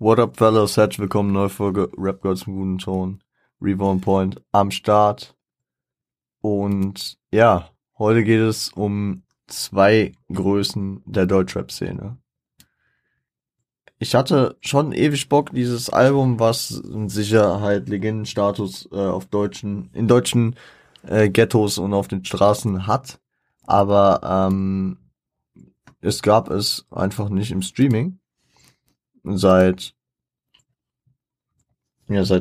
What up, fellas? Herzlich willkommen, neue Folge Rap Girls im guten Ton. Rebound Point am Start. Und ja, heute geht es um zwei Größen der Deutschrap-Szene. Ich hatte schon ewig Bock, dieses Album, was mit Sicherheit Legendenstatus in deutschen Ghettos und auf den Straßen hat. Aber es gab es einfach nicht im Streaming. Seit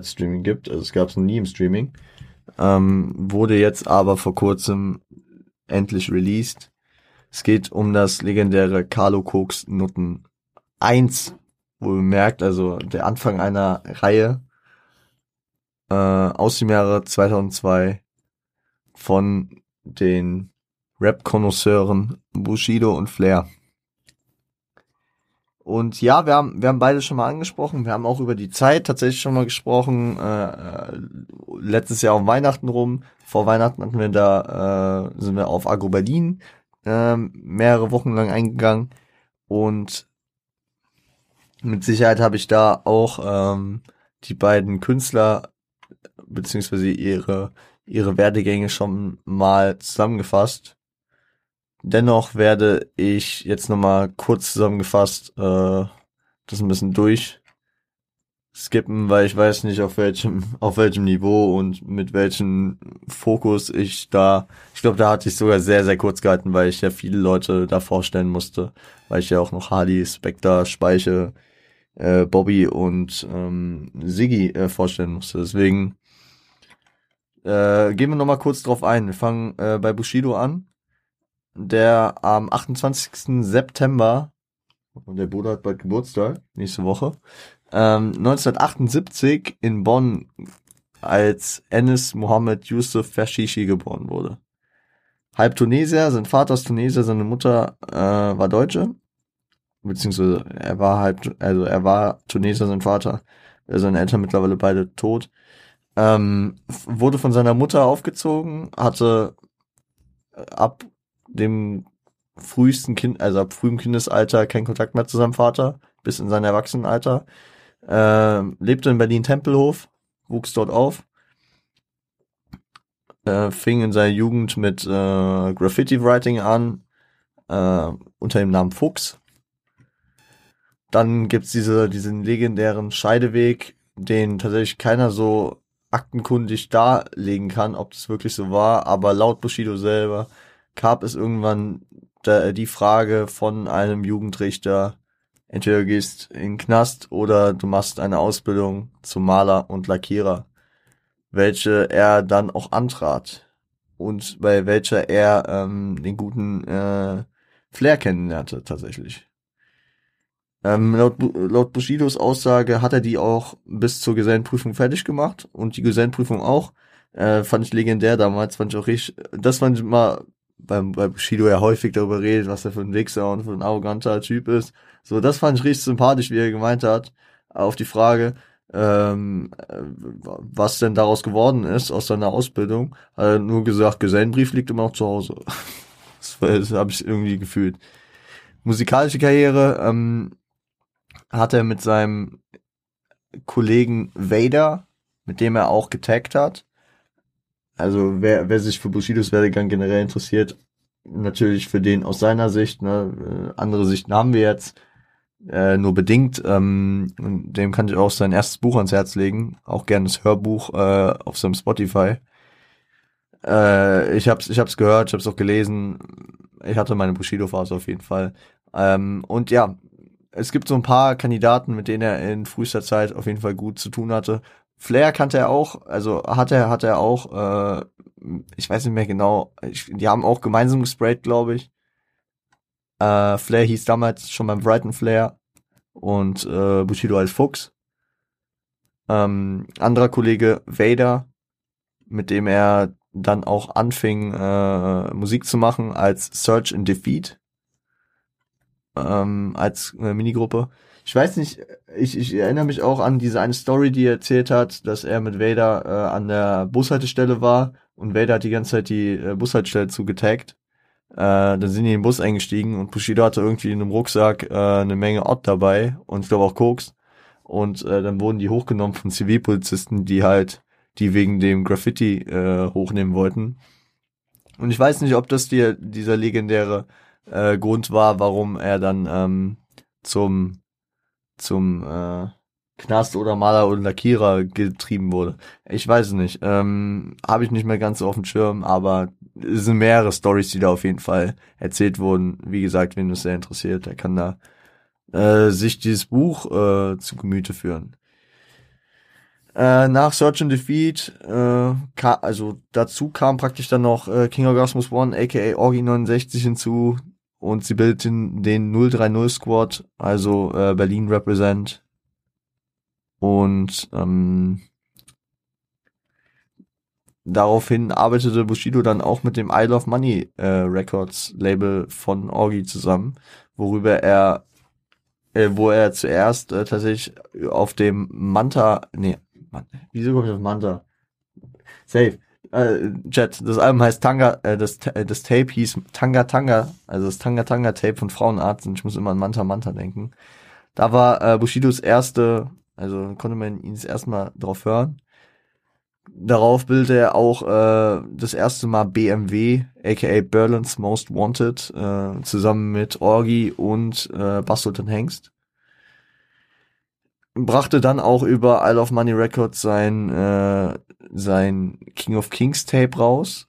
Streaming gibt, also es gab es noch nie im Streaming, wurde jetzt aber vor kurzem endlich released. Es geht um das legendäre Carlo Cokxxx Nutten 1, wohl bemerkt, also der Anfang einer Reihe aus dem Jahre 2002 von den Rap-Konnoisseuren Bushido und Flair. Und ja, wir haben beide schon mal angesprochen, wir haben auch über die Zeit tatsächlich schon mal gesprochen, letztes Jahr um Weihnachten rum, vor Weihnachten hatten wir da, sind wir auf Aggro Berlin mehrere Wochen lang eingegangen und mit Sicherheit habe ich da auch die beiden Künstler beziehungsweise ihre Werdegänge schon mal zusammengefasst. Dennoch werde ich jetzt nochmal kurz zusammengefasst das ein bisschen durchskippen, weil ich weiß nicht, auf welchem Niveau und mit welchem Fokus ich da... Ich glaube, da hatte ich sogar sehr, sehr kurz gehalten, weil ich ja viele Leute da vorstellen musste, weil ich ja auch noch Harley, Spectre, Speiche, Bobby und Siggi vorstellen musste. Deswegen gehen wir nochmal kurz drauf ein. Wir fangen bei Bushido an, der am 28. September, und der Bruder hat bald Geburtstag, nächste Woche, 1978 in Bonn als Anis Mohamed Youssef Ferchichi geboren wurde. Halb Tunesier, sein Vater ist Tunesier, seine Mutter war Deutsche, beziehungsweise er war Tunesier, sein Vater, seine Eltern mittlerweile beide tot, wurde von seiner Mutter aufgezogen, hatte ab frühem Kindesalter keinen Kontakt mehr zu seinem Vater, bis in sein Erwachsenenalter. Lebte in Berlin-Tempelhof, wuchs dort auf, fing in seiner Jugend mit Graffiti-Writing an, unter dem Namen Fuchs. Dann gibt's diesen legendären Scheideweg, den tatsächlich keiner so aktenkundig darlegen kann, ob das wirklich so war, aber laut Bushido selber gab es irgendwann die Frage von einem Jugendrichter, entweder gehst in den Knast oder du machst eine Ausbildung zum Maler und Lackierer, welche er dann auch antrat und bei welcher er den guten Flair kennenlernte tatsächlich. Laut Bushidos Aussage hat er die auch bis zur Gesellenprüfung fertig gemacht und die Gesellenprüfung auch, fand ich legendär damals, fand ich auch richtig, das fand ich mal, weil Bushido ja häufig darüber redet, was er für ein Wichser und für ein arroganter Typ ist. So, das fand ich richtig sympathisch, wie er gemeint hat, auf die Frage, was denn daraus geworden ist, aus seiner Ausbildung, hat er nur gesagt, Gesellenbrief liegt immer noch zu Hause. Das habe ich irgendwie gefühlt. Musikalische Karriere hat er mit seinem Kollegen Vader, mit dem er auch getaggt hat. Also wer sich für Bushidos Werdegang generell interessiert, natürlich für den aus seiner Sicht, ne, andere Sichten haben wir jetzt nur bedingt, und dem kann ich auch sein erstes Buch ans Herz legen, auch gerne das Hörbuch auf seinem Spotify. Ich hab's gehört, ich hab's auch gelesen, ich hatte meine Bushido-Phase auf jeden Fall. Und ja, es gibt so ein paar Kandidaten, mit denen er in frühester Zeit auf jeden Fall gut zu tun hatte. Flair kannte er auch, also hat er auch, ich weiß nicht mehr genau, die haben auch gemeinsam gesprayt, glaube ich. Flair hieß damals schon beim Brighton Flair und Bushido als Fuchs. Anderer Kollege Vader, mit dem er dann auch anfing, Musik zu machen als Search and Defeat, als Minigruppe. Ich weiß nicht, ich erinnere mich auch an diese eine Story, die er erzählt hat, dass er mit Vader an der Bushaltestelle war und Vader hat die ganze Zeit die Bushaltestelle zugetaggt. Dann sind die in den Bus eingestiegen und Bushido hatte irgendwie in einem Rucksack eine Menge Ott dabei und ich glaube auch Koks. Und dann wurden die hochgenommen von Zivilpolizisten, die halt die wegen dem Graffiti hochnehmen wollten. Und ich weiß nicht, ob das dieser legendäre Grund war, warum er dann zum Knast oder Maler oder Lackierer getrieben wurde. Ich weiß es nicht. Habe ich nicht mehr ganz auf dem Schirm, aber es sind mehrere Storys, die da auf jeden Fall erzählt wurden. Wie gesagt, wen das sehr interessiert, der kann da sich dieses Buch zu Gemüte führen. Nach Search and Defeat, dazu kam praktisch dann noch King Orgasmus One, aka Orgy69 hinzu, und sie bildet den 030 Squad, also Berlin Represent. Und daraufhin arbeitete Bushido dann auch mit dem Isle of Money Records Label von Orgy zusammen, wo er zuerst tatsächlich auf dem Manta. Safe. Das Album heißt Tanga, das Tape hieß Tanga Tanga, also das Tanga Tanga Tape von Frauenarzt, und ich muss immer an Manta Manta denken. Da war Bushidos erste, also konnte man ihn das erste Mal drauf hören. Darauf bildete er auch das erste Mal BMW, aka Berlin's Most Wanted, zusammen mit Orgy und Bass Sultan Hengzt. Brachte dann auch über Isle of Money Records sein King of Kings Tape raus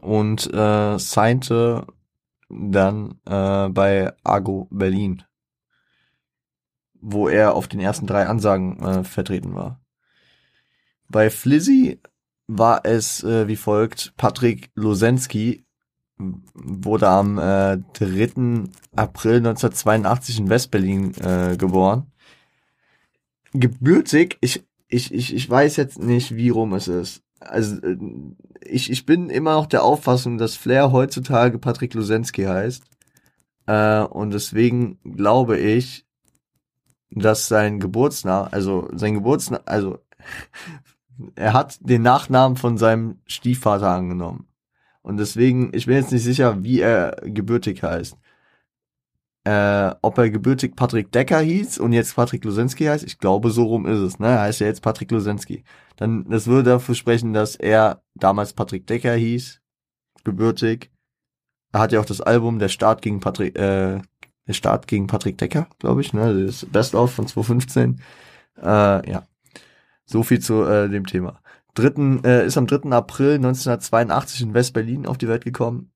und signte dann bei Aggro Berlin, wo er auf den ersten 3 Ansagen vertreten war. Bei Flizzy war es wie folgt: Patrick Losensky wurde am 3. April 1982 in West-Berlin geboren. Gebürtig, ich weiß jetzt nicht, wie rum es ist. Also ich bin immer noch der Auffassung, dass Flair heutzutage Patrick Losensky heißt. Und deswegen glaube ich, dass sein Geburtsname, er hat den Nachnamen von seinem Stiefvater angenommen. Und deswegen, ich bin jetzt nicht sicher, wie er gebürtig heißt. Ob er gebürtig Patrick Decker hieß und jetzt Patrick Losensky heißt, ich glaube, so rum ist es, ne? Er heißt ja jetzt Patrick Losensky. Dann, das würde dafür sprechen, dass er damals Patrick Decker hieß, gebürtig. Er hat ja auch das Album Der Start gegen Patrick Decker, glaube ich, ne? Das Best-of von 2015. Ja. So viel zu dem Thema. Ist am 3. April 1982 in West-Berlin auf die Welt gekommen.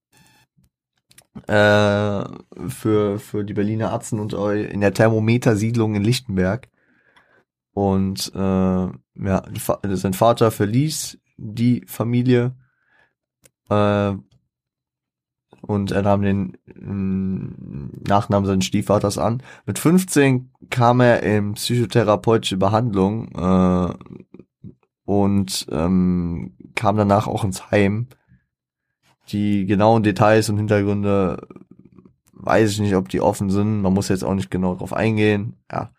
Für die Berliner Atzen und in der Thermometer-Siedlung in Lichtenberg. Und sein Vater verließ die Familie und er nahm den Nachnamen seines Stiefvaters an. Mit 15 kam er in psychotherapeutische Behandlung und kam danach auch ins Heim. Die genauen Details und Hintergründe weiß ich nicht, ob die offen sind. Man muss jetzt auch nicht genau drauf eingehen. Ja.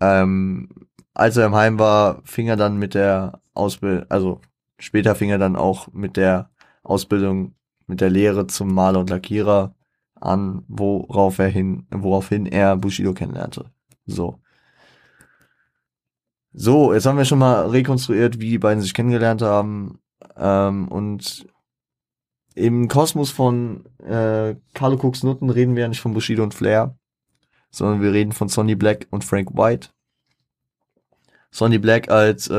Als er im Heim war, fing er dann mit der Ausbildung mit der Lehre zum Maler und Lackierer an, woraufhin er Bushido kennenlernte. So, jetzt haben wir schon mal rekonstruiert, wie die beiden sich kennengelernt haben. Und im Kosmos von Carlo Cokxxx Nutten reden wir ja nicht von Bushido und Flair, sondern wir reden von Sonny Black und Frank White. Sonny Black als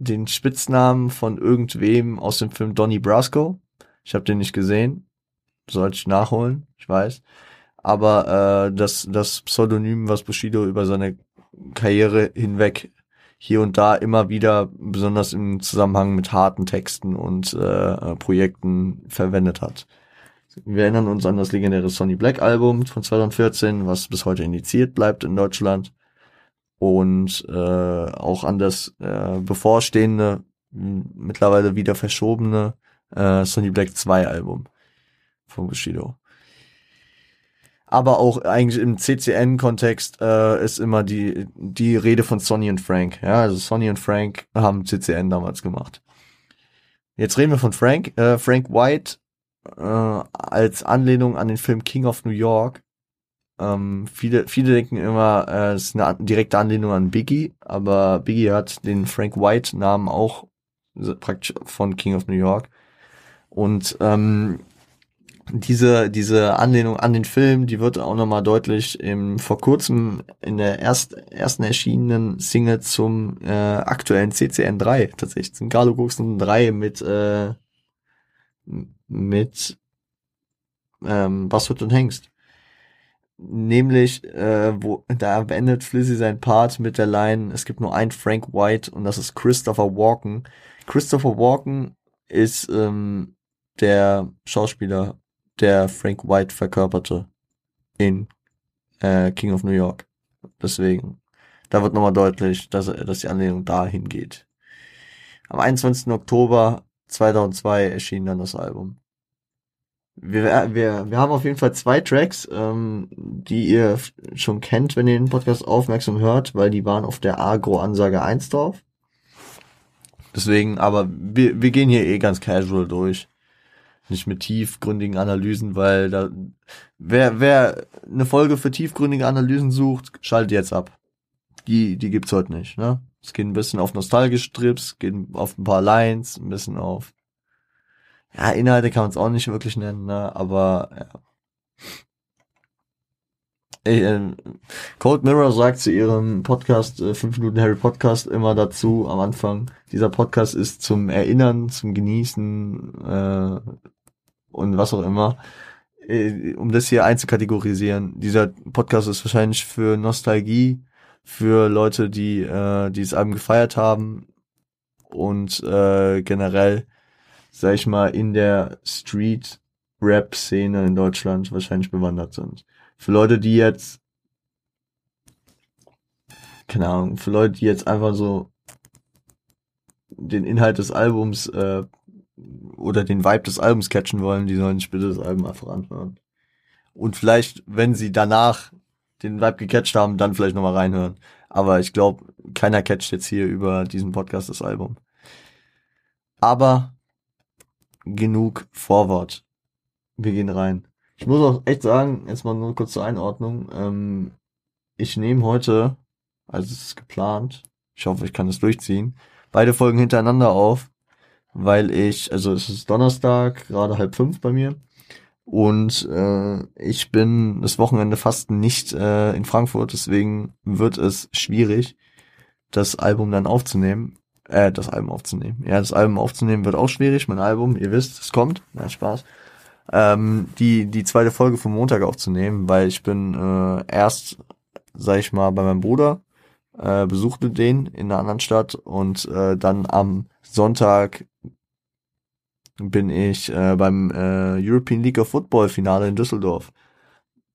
den Spitznamen von irgendwem aus dem Film Donnie Brasco. Ich habe den nicht gesehen. Sollte ich nachholen, ich weiß. Aber das Pseudonym, was Bushido über seine Karriere hinweg hier und da immer wieder, besonders im Zusammenhang mit harten Texten und Projekten, verwendet hat. Wir erinnern uns an das legendäre Sonny Black Album von 2014, was bis heute indiziert bleibt in Deutschland. Und auch an das bevorstehende, mittlerweile wieder verschobene Sonny Black 2 Album von Bushido. Aber auch eigentlich im CCN-Kontext ist immer die Rede von Sonny und Frank. Ja, also Sonny und Frank haben CCN damals gemacht. Jetzt reden wir von Frank. Frank White als Anlehnung an den Film King of New York Viele denken immer, es ist eine direkte Anlehnung an Biggie, aber Biggie hat den Frank White Namen auch praktisch von King of New York. Und diese Anlehnung an den Film, die wird auch nochmal deutlich vor kurzem in der ersten erschienenen Single zum aktuellen CCN3, tatsächlich zum Carlo Cokxxx Nutten 3 mit Bass Sultan Hengzt. Nämlich, da beendet Flizzy seinen Part mit der Line, es gibt nur einen Frank White und das ist Christopher Walken. Christopher Walken ist der Schauspieler, der Frank White verkörperte in King of New York. Deswegen, da wird nochmal deutlich, dass die Anlehnung dahin geht. Am 21. Oktober 2002 erschien dann das Album. Wir haben auf jeden Fall 2 Tracks, die ihr schon kennt, wenn ihr den Podcast aufmerksam hört, weil die waren auf der Aggro-Ansage 1 drauf. Deswegen, aber wir gehen hier ganz casual durch. Nicht mit tiefgründigen Analysen, weil da wer eine Folge für tiefgründige Analysen sucht, schaltet jetzt ab. Die gibt's heute nicht, ne? Es geht ein bisschen auf nostalgische Trips, geht auf ein paar Lines, ein bisschen auf Inhalte kann man es auch nicht wirklich nennen, ne? Aber ja. Cold Mirror sagt zu ihrem Podcast 5 Minuten Harry Podcast immer dazu am Anfang, dieser Podcast ist zum Erinnern, zum Genießen und was auch immer. Um das hier einzukategorisieren, dieser Podcast ist wahrscheinlich für Nostalgie, für Leute, die das Album gefeiert haben und generell, sag ich mal, in der Street-Rap-Szene in Deutschland wahrscheinlich bewandert sind. Für Leute, die jetzt, keine Ahnung, einfach so den Inhalt des Albums oder den Vibe des Albums catchen wollen, die sollen sich bitte das Album einfach anhören. Und vielleicht, wenn sie danach den Vibe gecatcht haben, dann vielleicht nochmal reinhören. Aber ich glaube, keiner catcht jetzt hier über diesen Podcast das Album. Aber genug Vorwort. Wir gehen rein. Ich muss auch echt sagen, jetzt mal nur kurz zur Einordnung, ich nehme heute, also es ist geplant, ich hoffe, ich kann das durchziehen, beide Folgen hintereinander auf, weil es ist Donnerstag, gerade 4:30 bei mir, und ich bin das Wochenende fast nicht in Frankfurt, deswegen wird es schwierig, das Album aufzunehmen wird auch schwierig. Mein Album, ihr wisst, es kommt. Na, Spaß. Die zweite Folge vom Montag aufzunehmen, weil ich bin erst, sag ich mal, bei meinem Bruder, besuchte den in einer anderen Stadt und dann am Sonntag bin ich beim European League of Football Finale in Düsseldorf,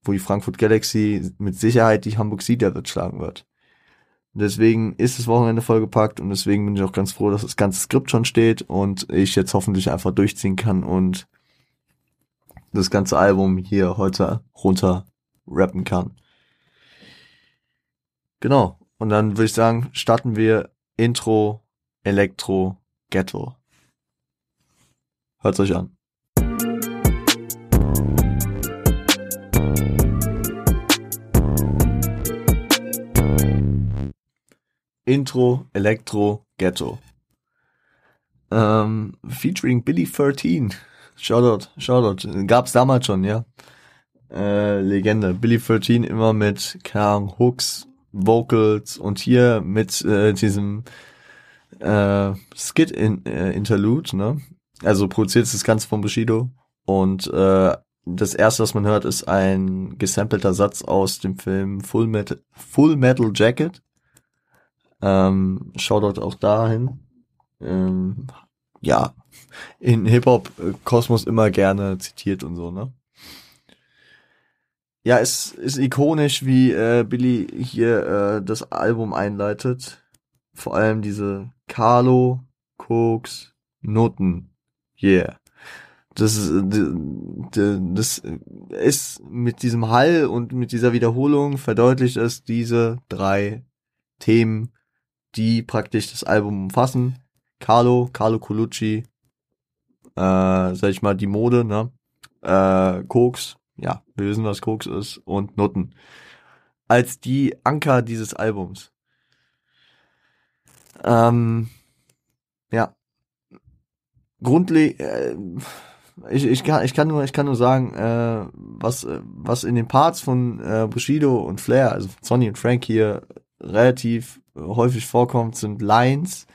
wo die Frankfurt Galaxy mit Sicherheit die Hamburg Sea schlagen wird. Deswegen ist das Wochenende vollgepackt und deswegen bin ich auch ganz froh, dass das ganze Skript schon steht und ich jetzt hoffentlich einfach durchziehen kann und das ganze Album hier heute runter rappen kann. Genau. Und dann würde ich sagen, starten wir Intro, Elektro, Ghetto. Hört's euch an. Intro, Elektro, Ghetto. Featuring Billy 13. Shoutout. Gab's damals schon, ja. Legende. Billy 13 immer mit Hooks, Vocals und hier mit diesem Skit-Interlude, ne? Also produziert ist das Ganze von Bushido und das erste, was man hört, ist ein gesampelter Satz aus dem Film Full Metal Jacket. Shoutout auch dahin. Ja, in Hip-Hop-Kosmos immer gerne zitiert und so, ne? Ja, es ist ikonisch, wie Billy hier das Album einleitet. Vor allem diese Carlo Cokxxx Nutten. Yeah. Das ist mit diesem Hall und mit dieser Wiederholung verdeutlicht, dass diese 3 Themen, die praktisch das Album umfassen. Carlo Colucci, sag ich mal, die Mode, ne? Koks ja, wir wissen, was Koks ist, und Nutten, als die Anker dieses Albums. Ja. Grundlegend, ich kann nur sagen, was in den Parts von Bushido und Flair, also von Sonny und Frank hier, relativ häufig vorkommt, sind Lines,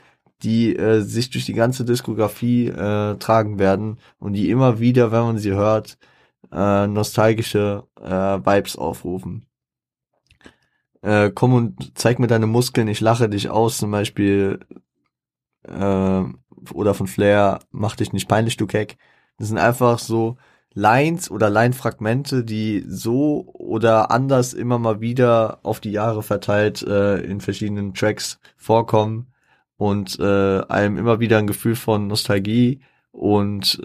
die sich durch die ganze Diskografie tragen werden und die immer wieder, wenn man sie hört, nostalgische Vibes aufrufen. Komm und zeig mir deine Muskeln, ich lache dich aus, zum Beispiel, oder von Flair, mach dich nicht peinlich, du Keck. Das sind einfach so Lines oder Line-Fragmente, die so oder anders immer mal wieder auf die Jahre verteilt in verschiedenen Tracks vorkommen und einem immer wieder ein Gefühl von Nostalgie und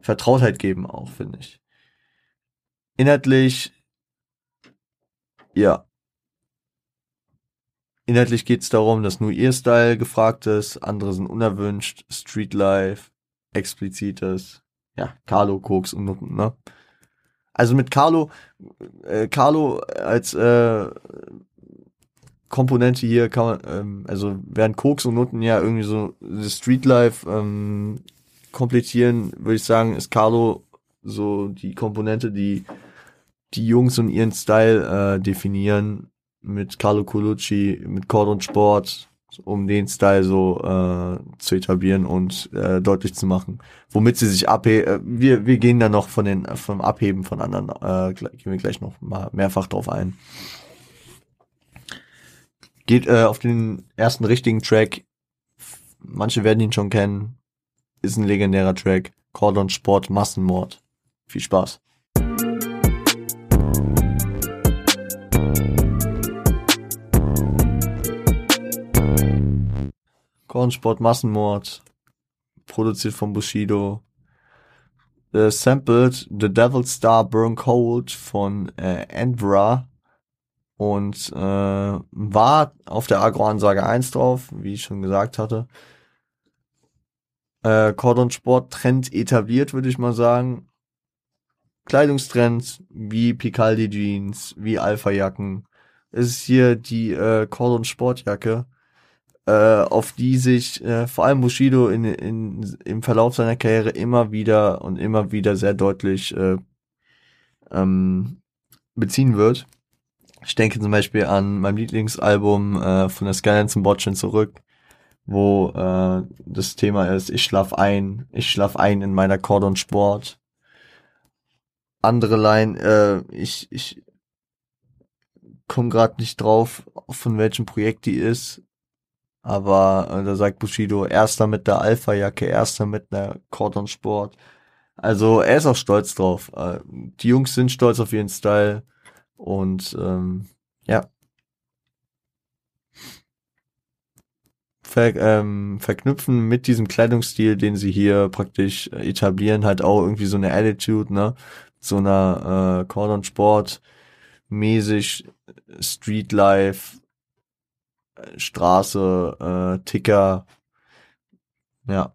Vertrautheit geben auch, finde ich. Inhaltlich, ja. Inhaltlich geht's darum, dass nur ihr Style gefragt ist, andere sind unerwünscht, Streetlife, explizites, ja, Carlo, Koks und Nutten, ne? Also mit Carlo als Komponente hier kann man, also während Koks und Nutten ja irgendwie so das Streetlife komplettieren, würde ich sagen, ist Carlo so die Komponente, die die Jungs und ihren Style definieren, mit Carlo Colucci, mit Cordon Sport, um den Style so zu etablieren und deutlich zu machen, womit sie sich abheben. Wir gehen da noch vom Abheben von anderen, gehen wir gleich noch mal mehrfach drauf ein. Geht auf den ersten richtigen Track, manche werden ihn schon kennen, ist ein legendärer Track, Cordon Sport, Massenmord. Viel Spaß. Cordon Sport Massenmord, produziert von Bushido, sampled The Devil's Star Burn Cold von Envra und war auf der Aggro-Ansage 1 drauf, wie ich schon gesagt hatte. Cordon Sport Trend etabliert, würde ich mal sagen. Kleidungstrends wie Picaldi Jeans, wie Alpha-Jacken. Es ist hier die Cordon Sport Jacke, auf die sich vor allem Bushido im Verlauf seiner Karriere immer wieder sehr deutlich beziehen wird. Ich denke zum Beispiel an mein Lieblingsalbum von der Skyline zum Botschen zurück, wo das Thema ist, ich schlaf ein in meiner Cordon Sport. Andere Line, ich komme gerade nicht drauf, von welchem Projekt die ist. Aber da sagt Bushido, erster mit der Alpha-Jacke, erster mit einer Cordon Sport. Also er ist auch stolz drauf. Die Jungs sind stolz auf ihren Style. Und ja. Verknüpfen mit diesem Kleidungsstil, den sie hier praktisch etablieren, halt auch irgendwie so eine Attitude, ne? So einer Cordon Sport mäßig, Streetlife, Straße, Ticker, ja.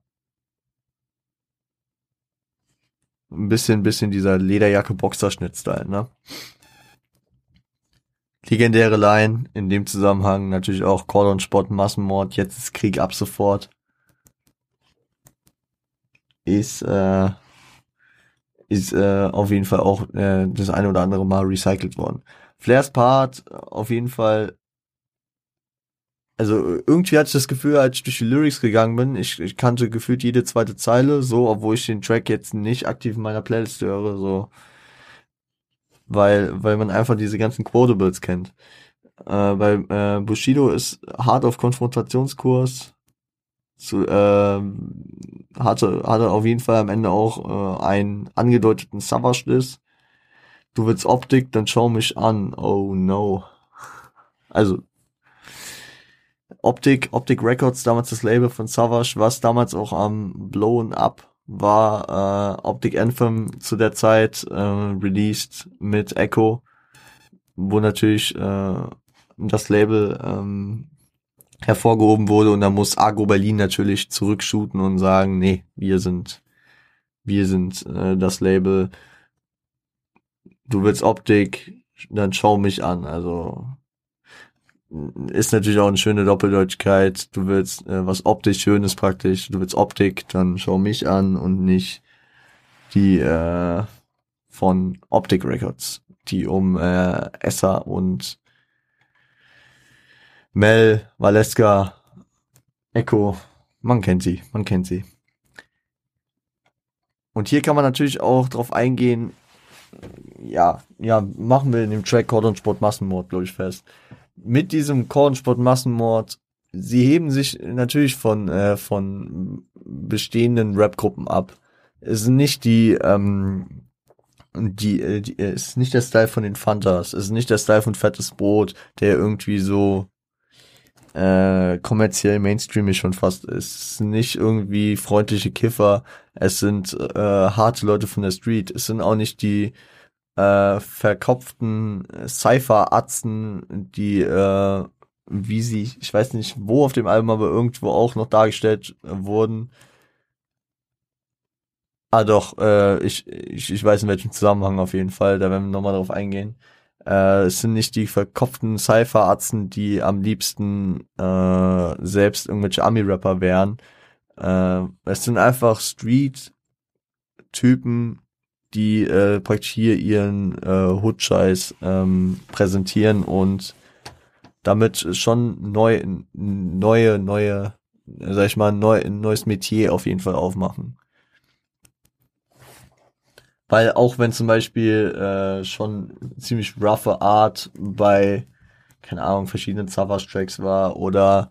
Ein bisschen dieser Lederjacke-Boxerschnitt-Style, ne? Legendäre Line, in dem Zusammenhang natürlich auch Cordon Sport, Massenmord, jetzt ist Krieg ab sofort. Ist auf jeden Fall auch das eine oder andere Mal recycelt worden. Flairs Part, auf jeden Fall. Also irgendwie hatte ich das Gefühl, als ich durch die Lyrics gegangen bin, ich kannte gefühlt jede zweite Zeile, so, obwohl ich den Track jetzt nicht aktiv in meiner Playlist höre, so, weil man einfach diese ganzen Quotables kennt. Bei Bushido ist hart auf Konfrontationskurs, hatte auf jeden Fall am Ende auch einen angedeuteten Savas-Diss. Du willst Optik, dann schau mich an, oh no. Also Optik Records, damals das Label von Savas, was damals auch am Blown Up war, Optik Anthem zu der Zeit released mit Eko, wo natürlich das Label hervorgehoben wurde, und da muss Aggro Berlin natürlich zurückshooten und sagen, nee, wir sind wir sind das Label, du willst Optik, dann schau mich an. Also ist natürlich auch eine schöne Doppeldeutigkeit, du willst was optisch Schönes praktisch, du willst Optik, dann schau mich an und nicht die von Optik Records, die um Essa und Mel, Valeska, Eko, man kennt sie. Und hier kann man natürlich auch drauf eingehen, ja, machen wir in dem Track Cordon Sport Massenmord, glaube ich, fest. Mit diesem Cordon Sport Massenmord, sie heben sich natürlich von bestehenden Rap-Gruppen ab. Es ist nicht es ist nicht der Style von den Fantas, es ist nicht der Style von Fettes Brot, der irgendwie so kommerziell mainstreamig schon fast ist. Es sind nicht irgendwie freundliche Kiffer, es sind harte Leute von der Street, es sind auch nicht die verkopften Cypher-Atzen, die wie sie, ich weiß nicht wo auf dem Album, aber irgendwo auch noch dargestellt wurden. Ah doch, ich weiß in welchem Zusammenhang auf jeden Fall, da werden wir nochmal drauf eingehen. Es sind nicht die verkopften Cypher-Atzen, die am liebsten selbst irgendwelche Ami-Rapper wären. Es sind einfach Street-Typen, die praktisch hier ihren Hood-Scheiß präsentieren und damit schon ein neues Metier auf jeden Fall aufmachen. Weil auch wenn zum Beispiel schon ziemlich roughe Art bei, keine Ahnung, verschiedenen Savas-Tracks war oder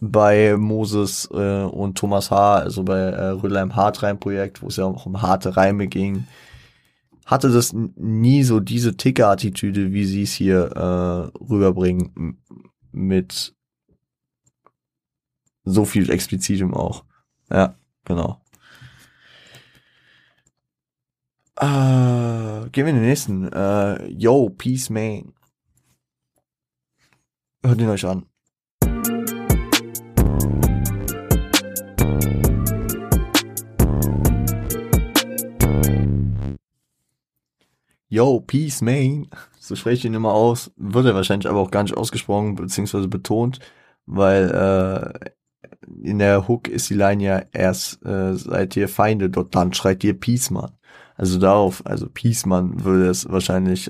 bei Moses und Thomas H., also bei Rödler im Hartreim-Projekt, wo es ja auch um harte Reime ging, hatte das nie so diese Ticker-Attitüde, wie sie es hier rüberbringen, mit so viel Explizitem auch. Ja, genau. Gehen wir in den nächsten. Yo, Peace Man. Hört ihn euch an. Yo, Peace Man. So spreche ich ihn immer aus. Wird er wahrscheinlich aber auch gar nicht ausgesprochen, beziehungsweise betont, weil in der Hook ist die Line ja erst seid ihr Feinde, dort dann schreit ihr Peace Man. Also Peace Man würde es wahrscheinlich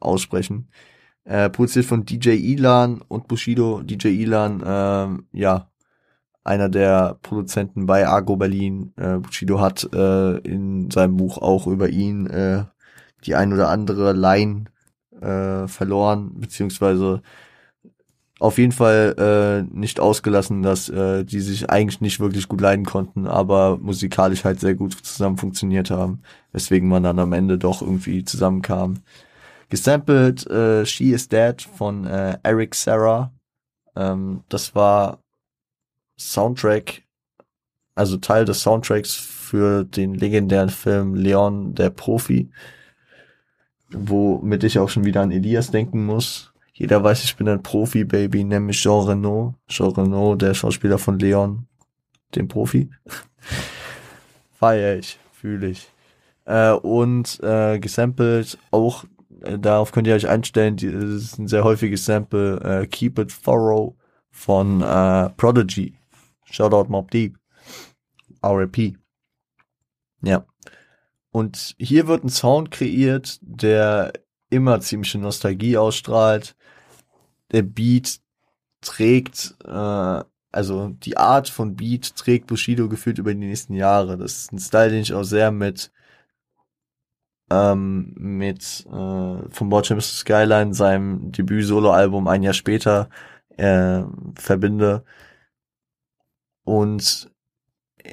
aussprechen. Produziert von DJ Ilan und Bushido. DJ Ilan, einer der Produzenten bei Aggro Berlin. Bushido hat in seinem Buch auch über ihn die ein oder andere Line verloren, beziehungsweise auf jeden Fall nicht ausgelassen, dass die sich eigentlich nicht wirklich gut leiden konnten, aber musikalisch halt sehr gut zusammen funktioniert haben, weswegen man dann am Ende doch irgendwie zusammenkam. Gesampelt She Is Dead von Eric Serra. Das war Soundtrack, also Teil des Soundtracks für den legendären Film Leon, der Profi, womit ich auch schon wieder an Elias denken muss. Jeder weiß, ich bin ein Profi, Baby, nämlich Jean Reno. Jean Reno, der Schauspieler von Leon, dem Profi. Feier ich, fühle ich. Und gesampelt, auch, darauf könnt ihr euch einstellen, das ist ein sehr häufiges Sample, Keep It Thorough von Prodigy. Shoutout Mobb Deep. R.I.P. Ja. Und hier wird ein Sound kreiert, der immer ziemliche Nostalgie ausstrahlt. Der Beat trägt, also die Art von Beat trägt Bushido gefühlt über die nächsten Jahre. Das ist ein Style, den ich auch sehr mit vom Board Champions Skyline, seinem Debüt-Solo-Album ein Jahr später, verbinde. Und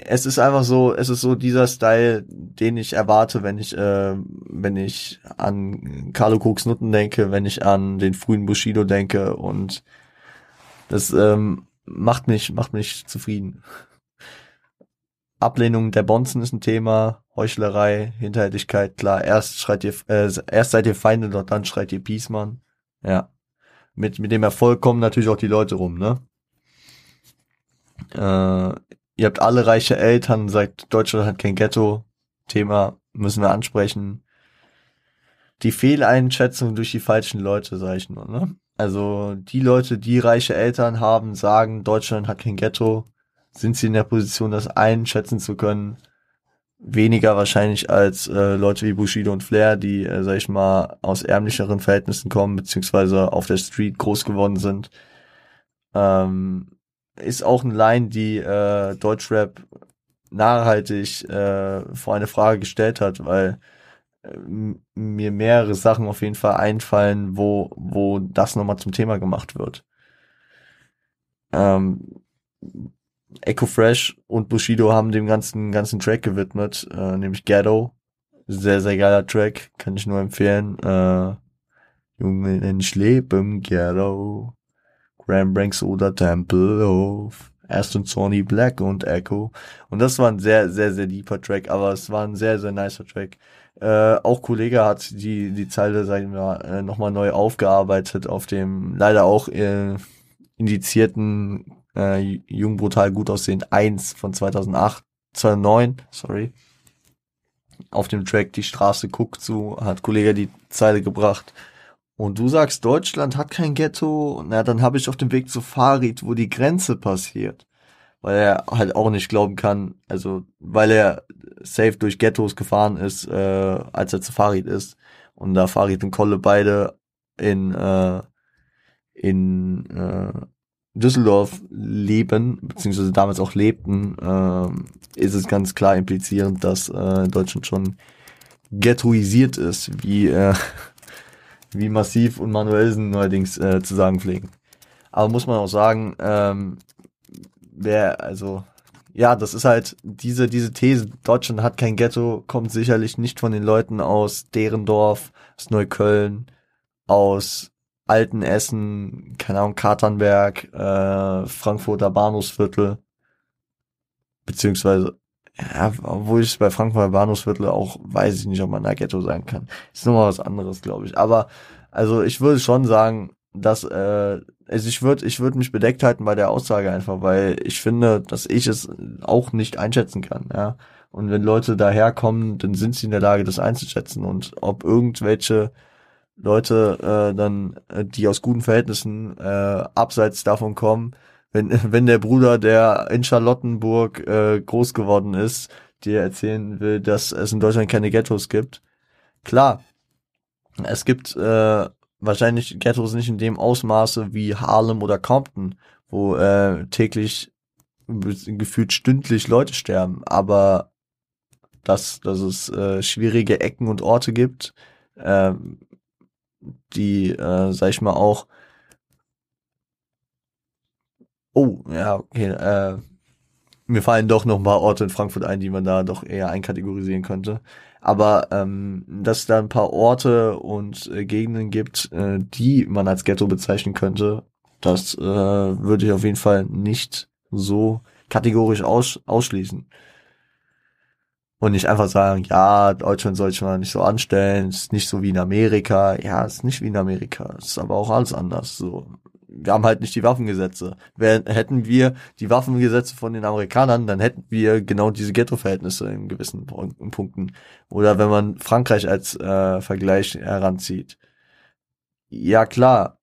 es ist einfach so, dieser Style, den ich erwarte, wenn ich an Carlo Cokxxx Nutten denke, wenn ich an den frühen Bushido denke, und das macht mich zufrieden. Ablehnung der Bonzen ist ein Thema, Heuchlerei, Hinterhältigkeit, klar, erst seid ihr Feinde, doch dann schreit ihr Peace, Mann. Ja. Mit dem Erfolg kommen natürlich auch die Leute rum, ne? Ihr habt alle reiche Eltern, sagt, Deutschland hat kein Ghetto. Thema müssen wir ansprechen. Die Fehleinschätzung durch die falschen Leute, sag ich nur, ne? Also die Leute, die reiche Eltern haben, sagen, Deutschland hat kein Ghetto, sind sie in der Position, das einschätzen zu können. Weniger wahrscheinlich als Leute wie Bushido und Flair, die, sag ich mal, aus ärmlicheren Verhältnissen kommen, beziehungsweise auf der Street groß geworden sind. Ist auch eine Line, die Deutschrap nachhaltig vor eine Frage gestellt hat, weil mir mehrere Sachen auf jeden Fall einfallen, wo das nochmal zum Thema gemacht wird. Eko Fresh und Bushido haben dem ganzen Track gewidmet, nämlich Ghetto. Sehr, sehr geiler Track, kann ich nur empfehlen. Junge, denn ich lebe im Ghetto. Grand Branks oder Temple Hof. Erst und Sonny Black und Eko. Und das war ein sehr, sehr, sehr deeper Track, aber es war ein sehr, sehr nicer Track. Auch Kollegah hat die Zeile, sagen wir, nochmal neu aufgearbeitet auf dem leider auch indizierten Jung brutal gut aussehend 1 von 2009, auf dem Track Die Straße guckt zu, hat Kollegah die Zeile gebracht. Und du sagst, Deutschland hat kein Ghetto, na dann habe ich auf dem Weg zu Farid, wo die Grenze passiert. Weil er halt auch nicht glauben kann, also weil er safe durch Ghettos gefahren ist, als er zu Farid ist. Und da Farid und Kolle beide in Düsseldorf leben, beziehungsweise damals auch lebten, ist es ganz klar implizierend, dass Deutschland schon ghettoisiert ist, wie Massiv und Manuelsen neuerdings zu sagen pflegen. Aber muss man auch sagen, das ist halt diese These, Deutschland hat kein Ghetto, kommt sicherlich nicht von den Leuten aus Derendorf, aus Neukölln, aus Altenessen, keine Ahnung, Katernberg, Frankfurter Bahnhofsviertel, beziehungsweise, ja, obwohl ich bei Frankfurter Bahnhofsviertel auch, weiß ich nicht, ob man da Ghetto sagen kann. Ist nochmal was anderes, glaube ich. Aber, also, ich würde schon sagen, dass, ich würde mich bedeckt halten bei der Aussage einfach, weil ich finde, dass ich es auch nicht einschätzen kann, ja. Und wenn Leute daherkommen, dann sind sie in der Lage, das einzuschätzen. Und ob irgendwelche Leute die aus guten Verhältnissen abseits davon kommen, wenn der Bruder, der in Charlottenburg groß geworden ist, dir erzählen will, dass es in Deutschland keine Ghettos gibt. Klar, es gibt wahrscheinlich Ghettos nicht in dem Ausmaße wie Harlem oder Compton, wo täglich, gefühlt stündlich Leute sterben, aber dass es schwierige Ecken und Orte gibt, die, sag ich mal, auch mir fallen doch noch ein paar Orte in Frankfurt ein, die man da doch eher einkategorisieren könnte, aber dass es da ein paar Orte und Gegenden gibt, die man als Ghetto bezeichnen könnte, das würde ich auf jeden Fall nicht so kategorisch ausschließen. Und nicht einfach sagen, ja, Deutschland soll sich mal nicht so anstellen, ist nicht so wie in Amerika. Ja, ist nicht wie in Amerika, ist aber auch alles anders. So, wir haben halt nicht die Waffengesetze. Hätten wir die Waffengesetze von den Amerikanern, dann hätten wir genau diese Ghetto-Verhältnisse in gewissen Punkten. Oder wenn man Frankreich als Vergleich heranzieht. Ja, klar,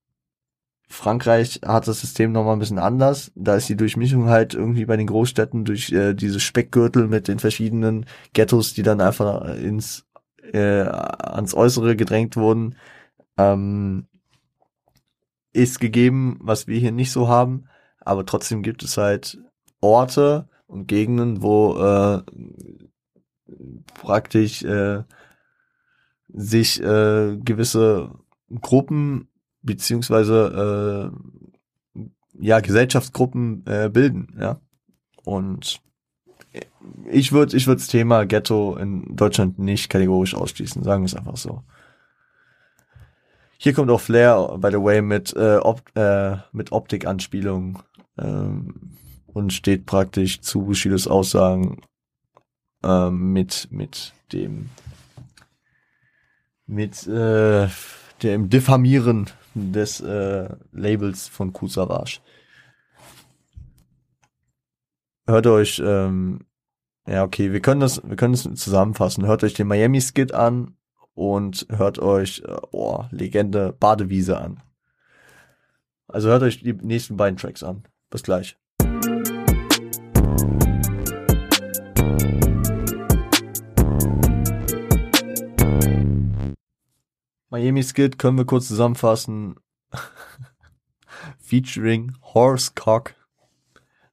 Frankreich hat das System nochmal ein bisschen anders. Da ist die Durchmischung halt irgendwie bei den Großstädten durch diese Speckgürtel mit den verschiedenen Ghettos, die dann einfach ans Äußere gedrängt wurden, ist gegeben, was wir hier nicht so haben. Aber trotzdem gibt es halt Orte und Gegenden, wo praktisch sich gewisse Gruppen beziehungsweise Gesellschaftsgruppen bilden, ja. Und ich würde das Thema Ghetto in Deutschland nicht kategorisch ausschließen, sagen wir es einfach so. Hier kommt auch Flair, by the way, mit Optik-Anspielung und steht praktisch zu Bushidos Aussagen mit dem Diffamieren des Labels von Kusavage. Hört euch Ja, okay, wir können das zusammenfassen. Hört euch den Miami-Skit an und hört euch Legende Badewiese an. Also hört euch die nächsten beiden Tracks an. Bis gleich. Miami-Skit können wir kurz zusammenfassen. Featuring Horsecock.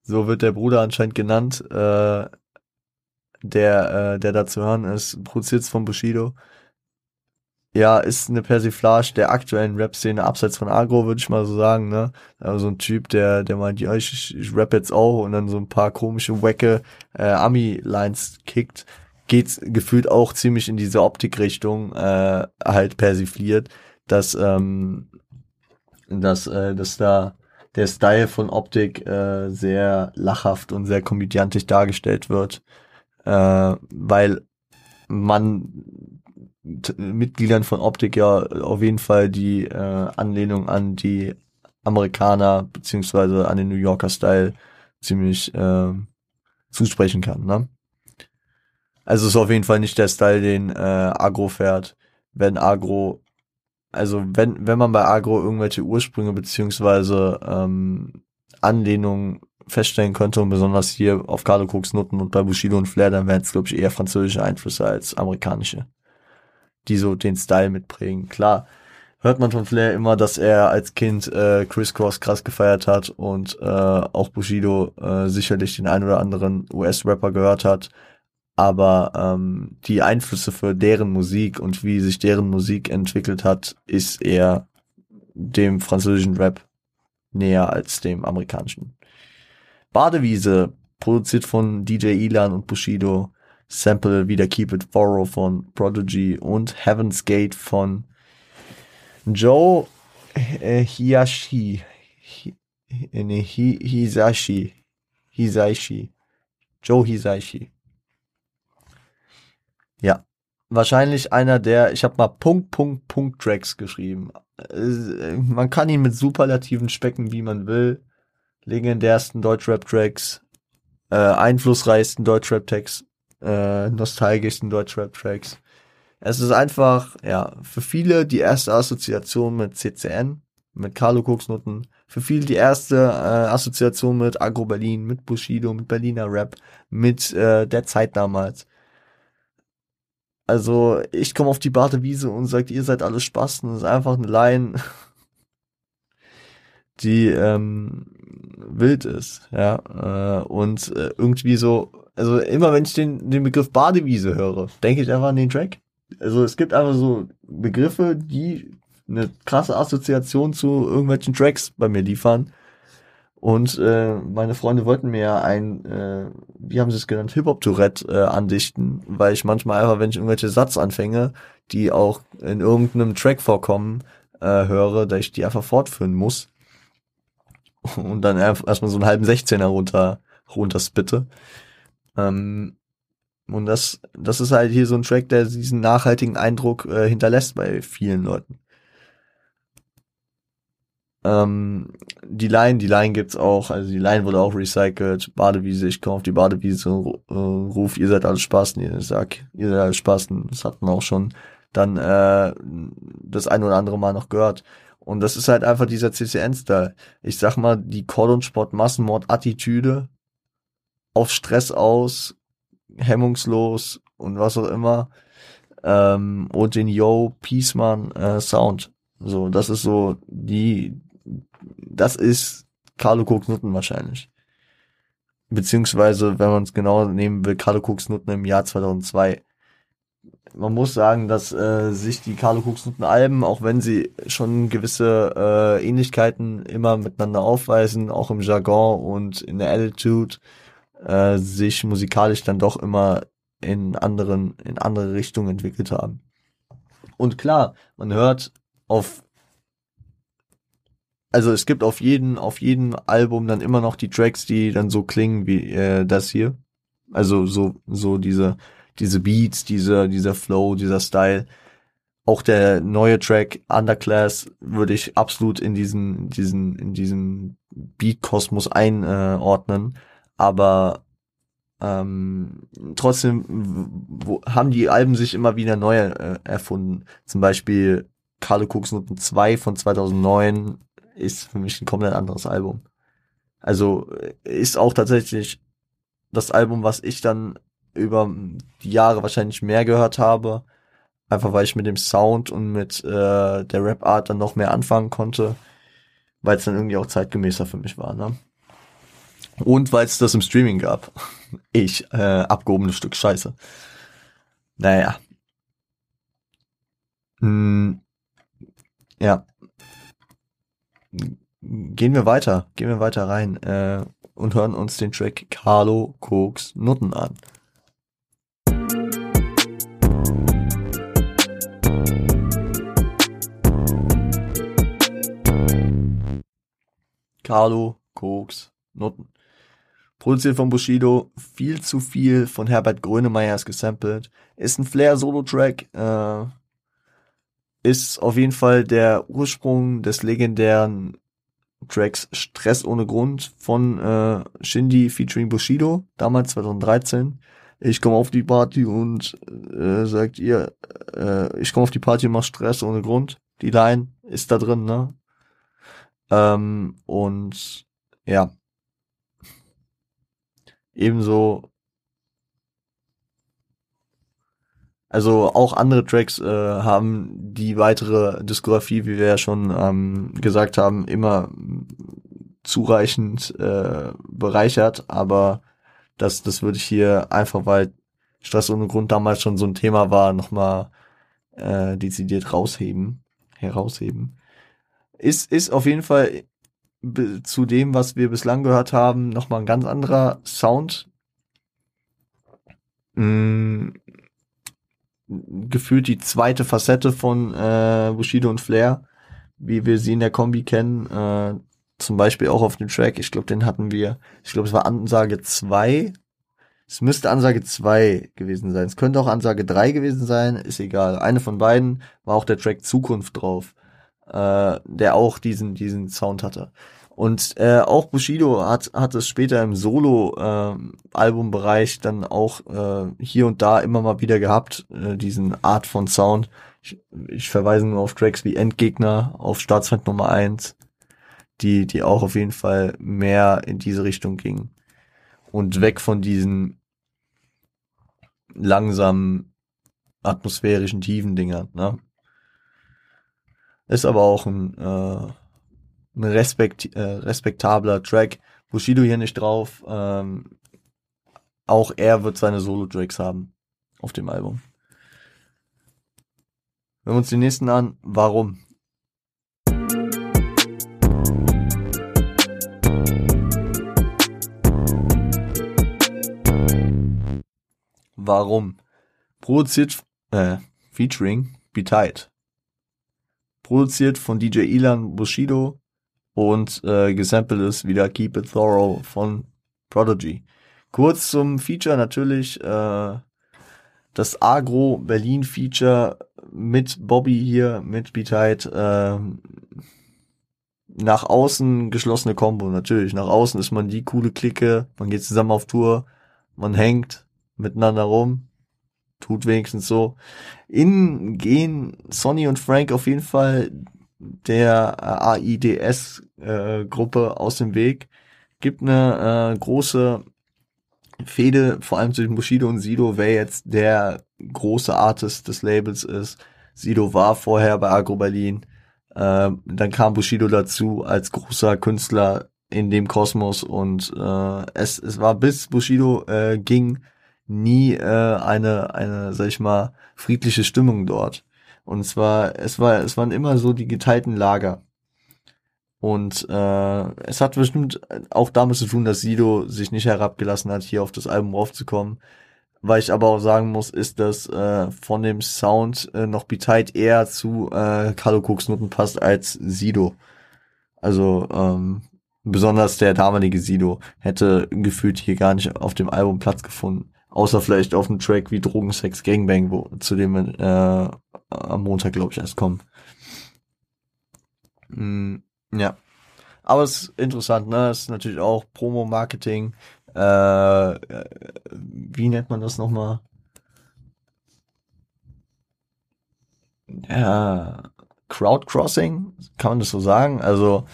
So wird der Bruder anscheinend genannt, der da zu hören ist, produziert von Bushido. Ja, ist eine Persiflage der aktuellen Rap-Szene, abseits von Aggro, würde ich mal so sagen, ne? Also ein Typ, der meint, ja, ich rap jetzt auch und dann so ein paar komische, wacke Ami-Lines kickt. Geht gefühlt auch ziemlich in diese Optikrichtung, halt persifliert, dass da der Style von Optik sehr lachhaft und sehr komödiantisch dargestellt wird, weil man Mitgliedern von Optik ja auf jeden Fall die Anlehnung an die Amerikaner beziehungsweise an den New Yorker Style ziemlich zusprechen kann, ne? Also ist auf jeden Fall nicht der Style, den Aggro fährt. Wenn man bei Aggro irgendwelche Ursprünge beziehungsweise Anlehnungen feststellen könnte, und besonders hier auf Carlo Cokxxx Nutten und bei Bushido und Flair, dann wären es, glaube ich, eher französische Einflüsse als amerikanische, die so den Style mitprägen. Klar, hört man von Flair immer, dass er als Kind Crisscross krass gefeiert hat und auch Bushido sicherlich den ein oder anderen US-Rapper gehört hat, aber die Einflüsse für deren Musik und wie sich deren Musik entwickelt hat, ist eher dem französischen Rap näher als dem amerikanischen. Badewiese, produziert von DJ Ilan und Bushido, Sample wieder Keep It Borrow von Prodigy und Heaven's Gate von Joe Hisaishi. Ja, wahrscheinlich einer der, ich habe mal ... Tracks geschrieben. Man kann ihn mit Superlativen specken, wie man will. Legendärsten Deutschrap-Tracks, einflussreichsten Deutschrap-Tracks, nostalgischsten Deutschrap-Tracks. Es ist einfach, ja, für viele die erste Assoziation mit CCN, mit Carlo Cokxxx Nutten, für viele die erste Assoziation mit Aggro Berlin, mit Bushido, mit Berliner Rap, mit der Zeit damals. Also, ich komme auf die Badewiese und sagt, ihr seid alle Spasten. Das ist einfach eine Line, die wild ist, ja. Und irgendwie so, also immer wenn ich den Begriff Badewiese höre, denke ich einfach an den Track. Also es gibt einfach so Begriffe, die eine krasse Assoziation zu irgendwelchen Tracks bei mir liefern. Und meine Freunde wollten mir ja ein, wie haben sie es genannt, Hip-Hop-Tourette andichten, weil ich manchmal einfach, wenn ich irgendwelche Satzanfänge, die auch in irgendeinem Track vorkommen, höre, dass ich die einfach fortführen muss und dann erstmal so einen halben 16er runter spitte. Und das ist halt hier so ein Track, der diesen nachhaltigen Eindruck hinterlässt bei vielen Leuten. Die Line gibt's auch, also die Line wurde auch recycelt. Badewiese, ich komme auf die Badewiese, ruf, ihr seid alle Spasten, ihr seid alle Spasten, das hatten wir auch schon dann das ein oder andere Mal noch gehört. Und das ist halt einfach dieser CCN-Style. Ich sag mal, die Cordon Sport Massenmord-Attitüde auf Stress aus, hemmungslos und was auch immer, und den Yo, Peaceman Sound. So, das ist so das ist Carlo Cokxxx Nutten wahrscheinlich. Beziehungsweise, wenn man es genau nehmen will, Carlo Cokxxx Nutten im Jahr 2002. Man muss sagen, dass sich die Carlo Cokxxx Nutten Alben, auch wenn sie schon gewisse Ähnlichkeiten immer miteinander aufweisen, auch im Jargon und in der Attitude, sich musikalisch dann doch immer in andere Richtungen entwickelt haben. Und klar, man hört es gibt auf jedem Album dann immer noch die Tracks, die dann so klingen wie das hier. Also so diese Beats, dieser Flow, dieser Style. Auch der neue Track Underclass würde ich absolut in diesen Beat-Kosmos einordnen. Aber Trotzdem haben die Alben sich immer wieder neu erfunden. Zum Beispiel Carlo Cokxxx Nutten 2 von 2009 ist für mich ein komplett anderes Album. Also ist auch tatsächlich das Album, was ich dann über die Jahre wahrscheinlich mehr gehört habe, einfach weil ich mit dem Sound und mit der Rap-Art dann noch mehr anfangen konnte, weil es dann irgendwie auch zeitgemäßer für mich war, ne? Und weil es das im Streaming gab. Abgehobenes Stück Scheiße. Naja. Ja. Gehen wir weiter rein und hören uns den Track Carlo Cokxxx Nutten an. Carlo Cokxxx Nutten. Produziert von Bushido, viel zu viel von Herbert Grönemeyer ist gesampelt, ist ein Flair-Solo-Track, ist auf jeden Fall der Ursprung des legendären Tracks Stress ohne Grund von Shindy featuring Bushido, damals 2013. Ich komme auf die Party und ich komme auf die Party und mach Stress ohne Grund. Die Line ist da drin, ne? Und ja, ebenso, also auch andere Tracks haben die weitere Diskografie, wie wir ja schon gesagt haben, immer zureichend bereichert, aber das würde ich hier einfach, weil Stress ohne Grund damals schon so ein Thema war, nochmal dezidiert herausheben. Ist auf jeden Fall zu dem, was wir bislang gehört haben, nochmal ein ganz anderer Sound. Gefühlt die zweite Facette von Bushido und Flair, wie wir sie in der Kombi kennen, zum Beispiel auch auf dem Track, ich glaube es war Ansage 2, es müsste Ansage 2 gewesen sein, es könnte auch Ansage 3 gewesen sein, ist egal, eine von beiden war auch der Track Zukunft drauf, der auch diesen Sound hatte. Und auch Bushido hat es später im Solo-Album-Bereich dann auch hier und da immer mal wieder gehabt, diesen Art von Sound. Ich verweise nur auf Tracks wie Endgegner, auf Staatsfeind Nummer 1, die auch auf jeden Fall mehr in diese Richtung gingen. Und weg von diesen langsamen, atmosphärischen, tiefen Dingern, ne? Ist aber auch ein respektabler Track. Bushido hier nicht drauf. Auch er wird seine Solo-Tracks haben auf dem Album. Hören wir uns den nächsten an. Warum? Warum? Produziert, featuring B-Tight. Produziert von DJ Ilan Bushido und gesampelt ist wieder Keep It Thorough von Prodigy. Kurz zum Feature natürlich, das Aggro Berlin Feature mit Bobby hier, mit B-Tight, nach außen geschlossene Kombo natürlich. Nach außen ist man die coole Clique, man geht zusammen auf Tour, man hängt miteinander rum. Tut wenigstens so. Innen gehen Sonny und Frank auf jeden Fall der AIDS-Gruppe aus dem Weg. Gibt eine große Fehde, vor allem zwischen Bushido und Sido, wer jetzt der große Artist des Labels ist. Sido war vorher bei Aggro Berlin. Dann kam Bushido dazu als großer Künstler in dem Kosmos und es war, bis Bushido ging, nie eine, sag ich mal, friedliche Stimmung dort. Und zwar, es waren immer so die geteilten Lager. Und es hat bestimmt auch damit zu tun, dass Sido sich nicht herabgelassen hat, hier auf das Album raufzukommen. Weil ich aber auch sagen muss, ist, dass von dem Sound noch B-Tight eher zu Carlo Cokxxx Nutten passt als Sido. Also, besonders der damalige Sido hätte gefühlt hier gar nicht auf dem Album Platz gefunden. Außer vielleicht auf einem Track wie Drogen, Sex, Gangbang, zu dem wir am Montag, glaube ich, erst kommen. Ja. Aber es ist interessant, ne? Es ist natürlich auch Promo-Marketing. wie nennt man das nochmal? Ja, Crowdcrossing, kann man das so sagen? Also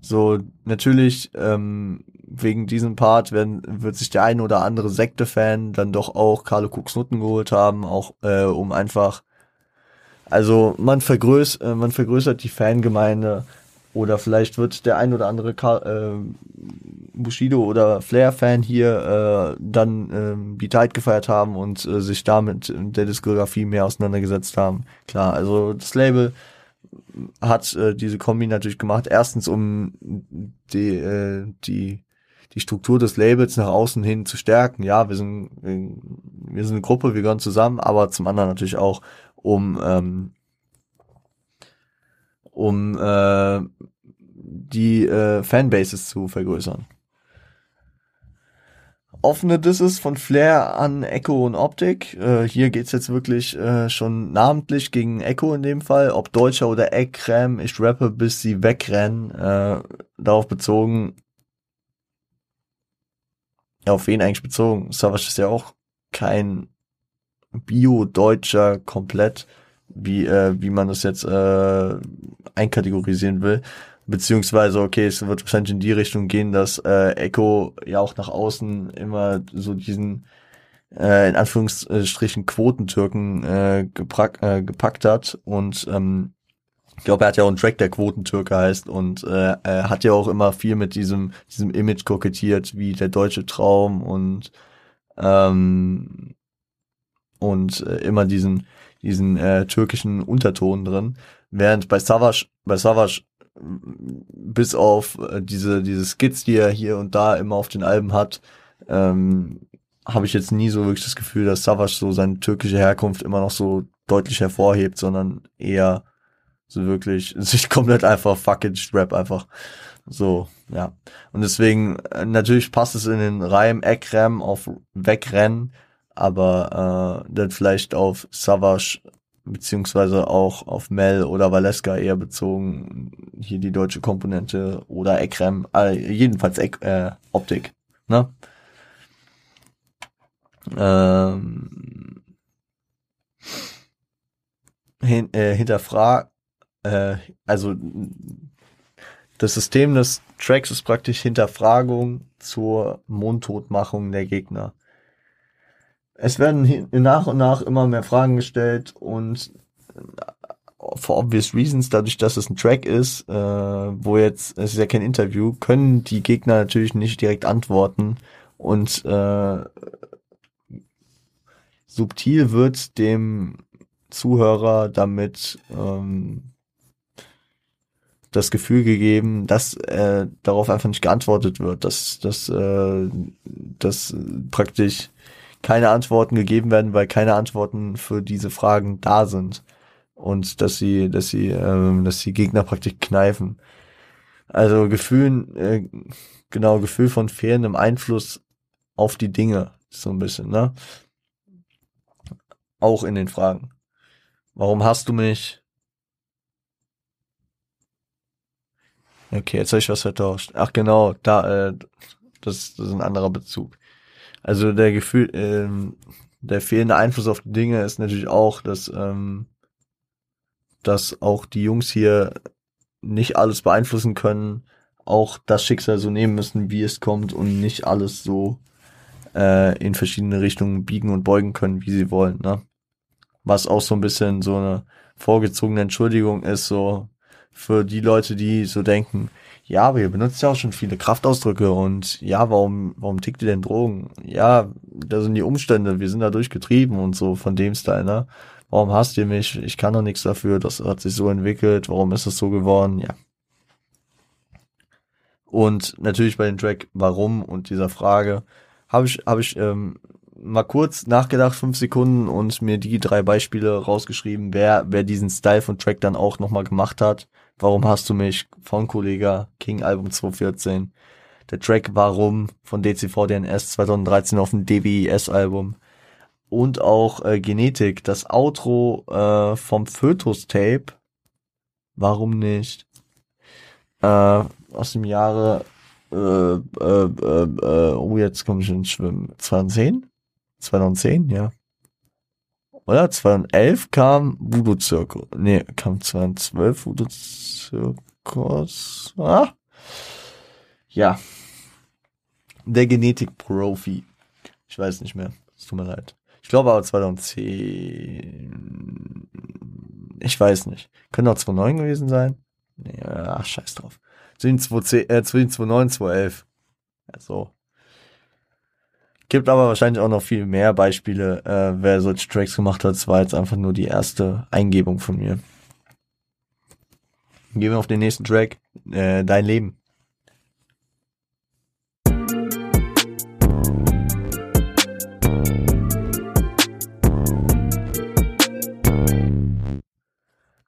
so natürlich wegen diesem Part wird sich der ein oder andere Sekte-Fan dann doch auch Carlo Cokxxx Nutten geholt haben, auch um einfach, also man vergrößert die Fangemeinde, oder vielleicht wird der ein oder andere Bushido oder Flair-Fan hier dann B-Tight gefeiert haben und sich damit in der Diskografie mehr auseinandergesetzt haben. Klar, also das Label hat diese Kombi natürlich gemacht, erstens um die Struktur des Labels nach außen hin zu stärken. Ja, wir sind eine Gruppe, wir gehören zusammen, aber zum anderen natürlich auch, um die Fanbases zu vergrößern. Offene Disses von Flair an Eko und Optik. Hier geht's jetzt wirklich schon namentlich gegen Eko in dem Fall. Ob Deutscher oder Eckrem, ich rappe, bis sie wegrennen. Darauf bezogen. Ja, auf wen eigentlich bezogen? Savas ist ja auch kein Bio-Deutscher komplett, wie man das jetzt einkategorisieren will. Beziehungsweise, okay, es wird wahrscheinlich in die Richtung gehen, dass Eko ja auch nach außen immer so diesen, in Anführungsstrichen, Quotentürken gepackt hat. Und ich glaube, er hat ja auch einen Track, der Quotentürke heißt, und er hat ja auch immer viel mit diesem Image kokettiert, wie der deutsche Traum und immer diesen türkischen Unterton drin, während bei Savas bis auf diese Skits, die er hier und da immer auf den Alben hat, habe ich jetzt nie so wirklich das Gefühl, dass Savas so seine türkische Herkunft immer noch so deutlich hervorhebt, sondern eher so wirklich sich komplett einfach fuck it, ich rap einfach. So, ja. Und deswegen, natürlich passt es in den Reim Ekrem auf Wegrennen, aber dann vielleicht auf Savas beziehungsweise auch auf Mel oder Valeska eher bezogen, hier die deutsche Komponente, oder Ekrem, jedenfalls Optik, ne? Also das System des Tracks ist praktisch Hinterfragung zur Mundtotmachung der Gegner. Es werden nach und nach immer mehr Fragen gestellt und for obvious reasons, dadurch, dass es ein Track ist, wo jetzt, es ist ja kein Interview, können die Gegner natürlich nicht direkt antworten, und subtil wird dem Zuhörer damit das Gefühl gegeben, dass darauf einfach nicht geantwortet wird, dass praktisch keine Antworten gegeben werden, weil keine Antworten für diese Fragen da sind, und dass die Gegner praktisch kneifen. Also Gefühl von fehlendem Einfluss auf die Dinge, so ein bisschen, ne? Auch in den Fragen. Warum hast du mich? Okay, jetzt habe ich was vertauscht. Ach genau, da das ist ein anderer Bezug. Also der fehlende Einfluss auf die Dinge ist natürlich auch, dass auch die Jungs hier nicht alles beeinflussen können, auch das Schicksal so nehmen müssen, wie es kommt, und nicht alles so in verschiedene Richtungen biegen und beugen können, wie sie wollen, ne? Was auch so ein bisschen so eine vorgezogene Entschuldigung ist, so für die Leute, die so denken, ja, aber ihr benutzt ja auch schon viele Kraftausdrücke, und ja, warum tickt ihr denn Drogen? Ja, da sind die Umstände, wir sind da durchgetrieben und so von dem Style, ne? Warum hasst ihr mich? Ich kann doch nichts dafür, das hat sich so entwickelt, warum ist das so geworden? Ja. Und natürlich bei dem Track Warum und dieser Frage habe ich mal kurz nachgedacht, 5 Sekunden, und mir die 3 Beispiele rausgeschrieben, wer diesen Style von Track dann auch nochmal gemacht hat. Warum hast du mich? Von Kollegah, King Album 2014. Der Track Warum von DCVDNS 2013 auf dem DBIS-Album. Und auch Genetik, das Outro vom Fötus-Tape. Warum nicht? Aus dem Jahre jetzt komme ich ins Schwimmen. 2010, ja. Oder 2011 kam Voodoo Circus. Ne, kam 2012 Voodoo Circus. Ah. Ja. Der Genetik-Profi. Ich weiß nicht mehr. Es tut mir leid. Ich glaube aber 2010. Ich weiß nicht. Könnte auch 2009 gewesen sein. Ja, ach, scheiß drauf. Zwischen 2009, 2011. Ja, so. Gibt aber wahrscheinlich auch noch viel mehr Beispiele, wer solche Tracks gemacht hat. Das war jetzt einfach nur die erste Eingebung von mir. Gehen wir auf den nächsten Track. Dein Leben.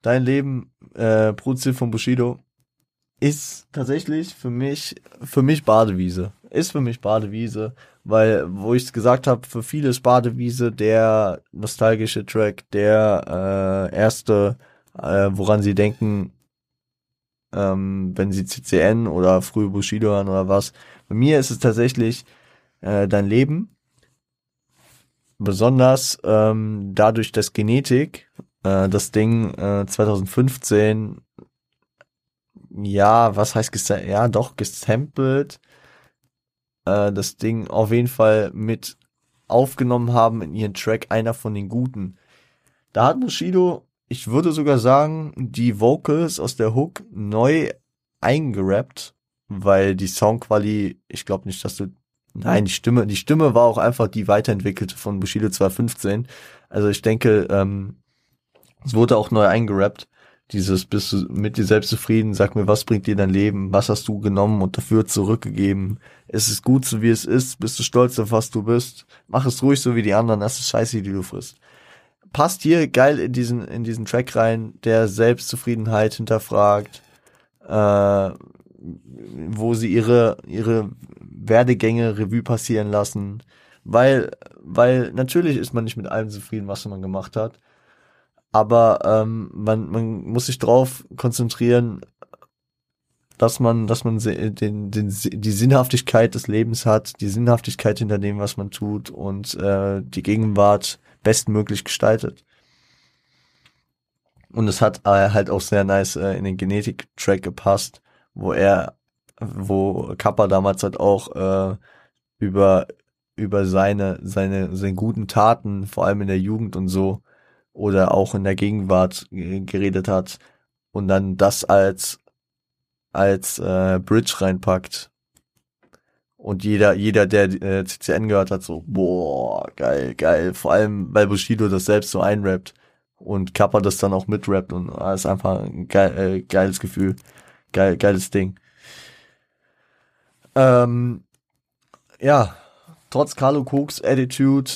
Dein Leben, produziert von Bushido, ist tatsächlich für mich Badewiese. Ist für mich Badewiese, weil, wo ich es gesagt habe, für viele ist Badewiese der nostalgische Track, der erste, woran sie denken, wenn sie CCN oder früh Bushido hören oder was. Bei mir ist es tatsächlich Dein Leben, besonders dadurch, dass Genetik das Ding 2015, ja, was heißt gesampelt? Ja, doch, gesampelt. Das Ding auf jeden Fall mit aufgenommen haben in ihren Track, einer von den Guten. Da hat Bushido, ich würde sogar sagen, die Vocals aus der Hook neu eingerappt, weil die Soundqualität, ich glaube nicht, dass du... Nein, die Stimme war auch einfach die weiterentwickelte von Bushido 2015. Also ich denke, es wurde auch neu eingerappt, dieses bist du mit dir selbst zufrieden, sag mir, was bringt dir dein Leben, was hast du genommen und dafür zurückgegeben, es ist gut so wie es ist, bist du stolz auf was du bist, mach es ruhig so wie die anderen, das ist scheiße, die du frisst. Passt hier geil in diesen Track rein, der Selbstzufriedenheit hinterfragt, wo sie ihre Werdegänge Revue passieren lassen, weil natürlich ist man nicht mit allem zufrieden, was man gemacht hat, aber man muss sich drauf konzentrieren, dass man die Sinnhaftigkeit des Lebens hat, die Sinnhaftigkeit hinter dem, was man tut und die Gegenwart bestmöglich gestaltet. Und es hat halt auch sehr nice in den Genetik-Track gepasst, wo Kappa damals halt auch über seine guten Taten, vor allem in der Jugend und so, oder auch in der Gegenwart geredet hat und dann das als Bridge reinpackt. Und jeder der CCN gehört hat, so, boah, geil. Vor allem, weil Bushido das selbst so einrappt und Kappa das dann auch mitrappt und ist einfach ein geiles Gefühl. Geiles Ding. Ja, trotz Carlo Cokxxx Attitude,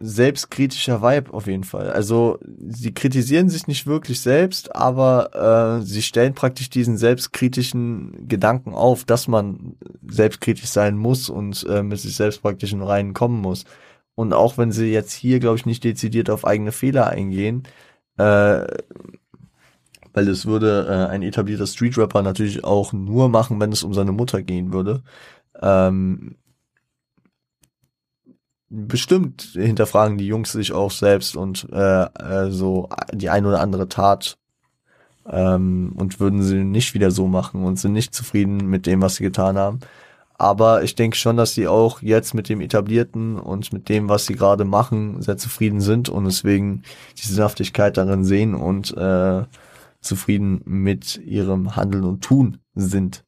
selbstkritischer Vibe auf jeden Fall. Also sie kritisieren sich nicht wirklich selbst, aber sie stellen praktisch diesen selbstkritischen Gedanken auf, dass man selbstkritisch sein muss und mit sich selbst praktisch in den Reinen kommen muss. Und auch wenn sie jetzt hier, glaube ich, nicht dezidiert auf eigene Fehler eingehen, weil es würde ein etablierter Streetrapper natürlich auch nur machen, wenn es um seine Mutter gehen würde, bestimmt hinterfragen die Jungs sich auch selbst und so die ein oder andere Tat und würden sie nicht wieder so machen und sind nicht zufrieden mit dem, was sie getan haben. Aber ich denke schon, dass sie auch jetzt mit dem Etablierten und mit dem, was sie gerade machen, sehr zufrieden sind und deswegen die Sinnhaftigkeit darin sehen und zufrieden mit ihrem Handeln und Tun sind.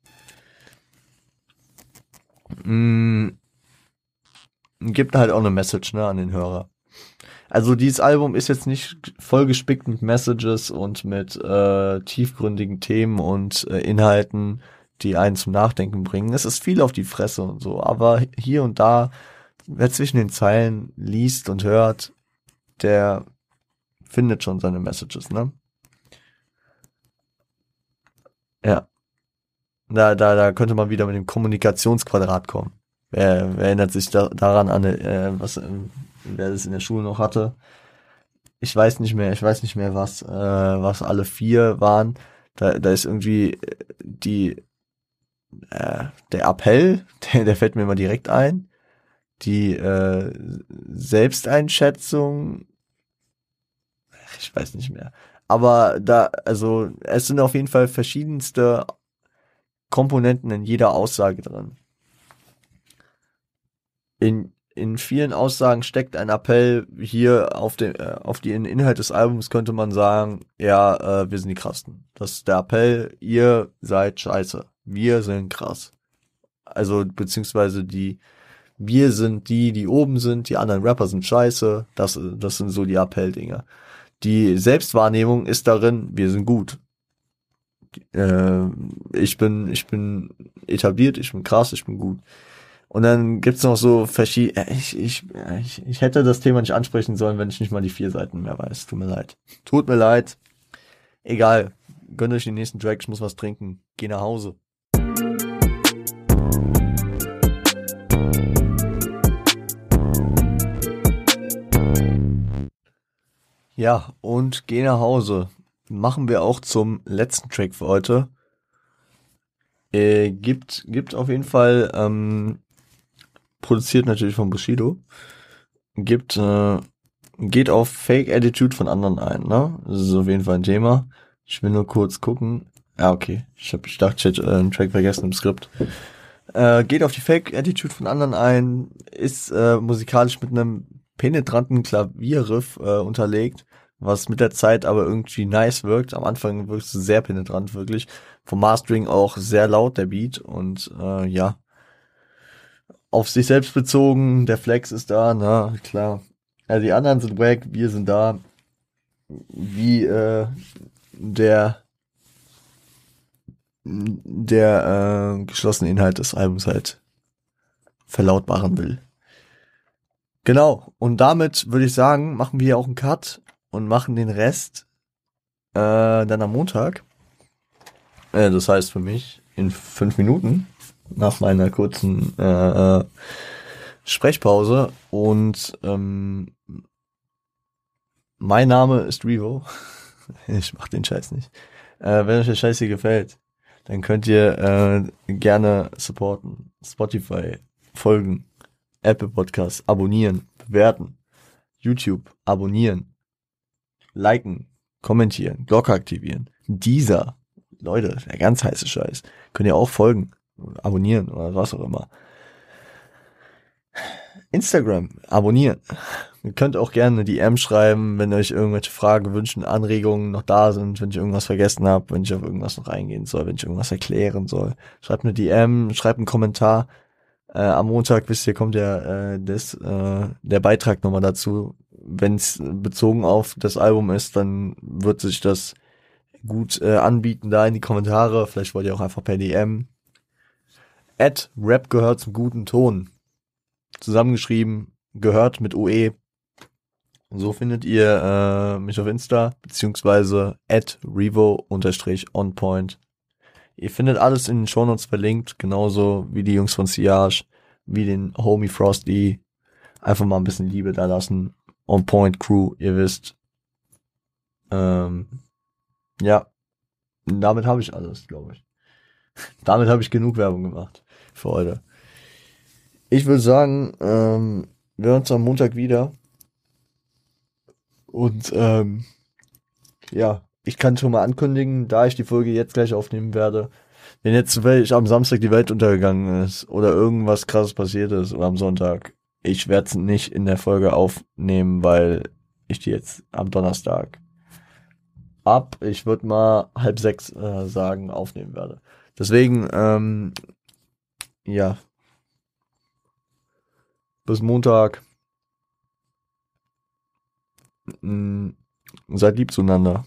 Gibt halt auch eine Message, ne, an den Hörer. Also dieses Album ist jetzt nicht voll gespickt mit Messages und mit tiefgründigen Themen und Inhalten, die einen zum Nachdenken bringen. Es ist viel auf die Fresse und so, aber hier und da, wer zwischen den Zeilen liest und hört, der findet schon seine Messages, ne? Ja. Da könnte man wieder mit dem Kommunikationsquadrat kommen. Wer erinnert sich daran an, wer das in der Schule noch hatte? Ich weiß nicht mehr, was alle vier waren. Da ist irgendwie die der Appell, der fällt mir immer direkt ein, die Selbsteinschätzung, ich weiß nicht mehr, aber da, also es sind auf jeden Fall verschiedenste Komponenten in jeder Aussage drin. In vielen Aussagen steckt ein Appell, hier auf den Inhalt des Albums könnte man sagen, ja, wir sind die Krassen. Das ist der Appell, ihr seid scheiße. Wir sind krass. Also, beziehungsweise wir sind die oben sind, die anderen Rapper sind scheiße. Das sind so die Appelldinger. Die Selbstwahrnehmung ist darin, wir sind gut. Ich bin etabliert, ich bin krass, ich bin gut. Und dann gibt's noch so verschiedene, ich hätte das Thema nicht ansprechen sollen, wenn ich nicht mal die 4 Seiten mehr weiß. Tut mir leid. Egal. Gönnt euch den nächsten Track, ich muss was trinken. Geh nach Hause. Ja, und geh nach Hause. Machen wir auch zum letzten Track für heute. Gibt auf jeden Fall, produziert natürlich von Bushido, geht auf Fake Attitude von anderen ein, ne? Das ist auf jeden Fall ein Thema. Ich will nur kurz gucken. Ah, okay. Ich dachte, ich hätte einen Track vergessen im Skript. Geht auf die Fake Attitude von anderen ein, ist musikalisch mit einem penetranten Klavierriff unterlegt, was mit der Zeit aber irgendwie nice wirkt. Am Anfang wirkt es sehr penetrant, wirklich. Vom Mastering auch sehr laut, der Beat. Und ja, auf sich selbst bezogen, der Flex ist da, na klar. Also die anderen sind weg, wir sind da. Wie der geschlossene Inhalt des Albums halt verlautbaren will. Genau, und damit würde ich sagen, machen wir auch einen Cut und machen den Rest dann am Montag. Das heißt für mich in 5 Minuten nach meiner kurzen Sprechpause. Und mein Name ist Revo. Ich mach den Scheiß nicht. Wenn euch der Scheiß hier gefällt, dann könnt ihr gerne supporten. Spotify folgen. Apple Podcast abonnieren, bewerten, YouTube abonnieren, liken, kommentieren, Glocke aktivieren, Deezer, Leute, der ganz heiße Scheiß, könnt ihr auch folgen, abonnieren oder was auch immer. Instagram abonnieren. Ihr könnt auch gerne eine DM schreiben, wenn euch irgendwelche Fragen, Wünschen, Anregungen noch da sind, wenn ich irgendwas vergessen habe, wenn ich auf irgendwas noch eingehen soll, wenn ich irgendwas erklären soll. Schreibt eine DM, schreibt einen Kommentar. Am Montag, wisst ihr, kommt ja der Beitrag nochmal dazu. Wenn es bezogen auf das Album ist, dann wird sich das gut anbieten, da in die Kommentare. Vielleicht wollt ihr auch einfach per DM. @Rap gehört zum guten Ton. Zusammengeschrieben, gehört mit OE. So findet ihr mich auf Insta, beziehungsweise @Revo_onpoint. Ihr findet alles in den Shownotes verlinkt, genauso wie die Jungs von Siage, wie den Homie Frosty. Einfach mal ein bisschen Liebe da lassen. On Point Crew, ihr wisst. Ja, damit habe ich alles, glaube ich. Damit habe ich genug Werbung gemacht für heute. Ich würde sagen, wir hören uns am Montag wieder. Und ja. Ich kann schon mal ankündigen, da ich die Folge jetzt gleich aufnehmen werde, wenn jetzt am Samstag die Welt untergegangen ist oder irgendwas Krasses passiert ist oder am Sonntag, ich werde es nicht in der Folge aufnehmen, weil ich die jetzt am Donnerstag ich würde mal 5:30 sagen, aufnehmen werde. Deswegen, ja, bis Montag. Seid lieb zueinander.